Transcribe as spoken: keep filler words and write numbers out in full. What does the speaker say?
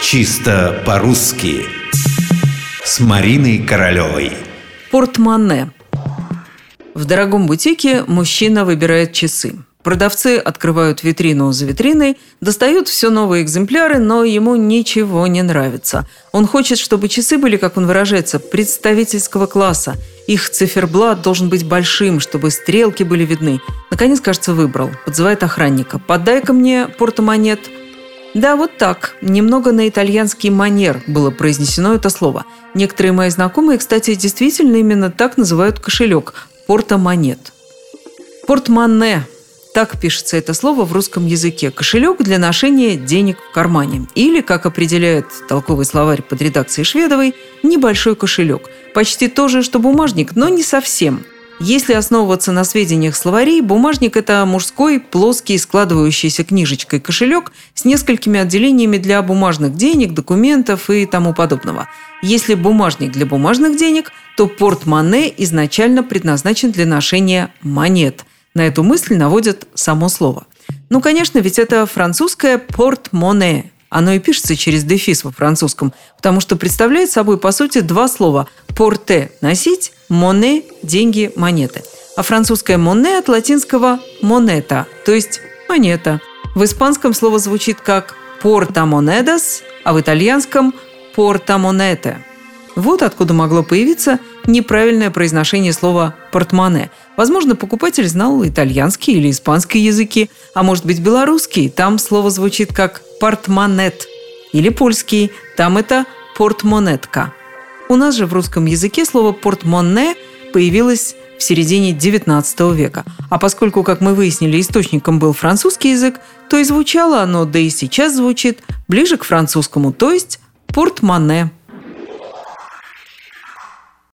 Чисто по-русски с Мариной Королевой. Портмоне. В дорогом бутике мужчина выбирает часы. Продавцы открывают витрину за витриной, достают все новые экземпляры, но ему ничего не нравится. Он хочет, чтобы часы были, как он выражается, представительского класса. Их циферблат должен быть большим, чтобы стрелки были видны. Наконец, кажется, выбрал. Подзывает охранника. «Подай-ка мне портмонет». Да, вот так. Немного на итальянский манер было произнесено это слово. Некоторые мои знакомые, кстати, действительно именно так называют кошелек – портмонет. Портмоне. Так пишется это слово в русском языке. Кошелек для ношения денег в кармане. Или, как определяет толковый словарь под редакцией Шведовой, небольшой кошелек. Почти то же, что бумажник, но не совсем. Если основываться на сведениях словарей, бумажник – это мужской, плоский, складывающийся книжечкой кошелек с несколькими отделениями для бумажных денег, документов и тому подобного. Если бумажник для бумажных денег, то портмоне изначально предназначен для ношения монет. На эту мысль наводит само слово. Ну, конечно, ведь это французское «портмоне». Оно и пишется через дефис во французском, потому что представляет собой, по сути, два слова «порте» – «носить», «моне» – «деньги», «монеты». А французское «моне» от латинского «монета», то есть «монета». В испанском слово звучит как «портамонедас», а в итальянском «портамонете». Вот откуда могло появиться неправильное произношение слова «портмоне». Возможно, покупатель знал итальянский или испанский языки, а может быть белорусский, там слово звучит как «портмонет», или польский, там это «портмонетка». У нас же в русском языке слово «портмоне» появилось в середине девятнадцатого века. А поскольку, как мы выяснили, источником был французский язык, то и звучало оно, да и сейчас звучит, ближе к французскому, то есть «портмоне».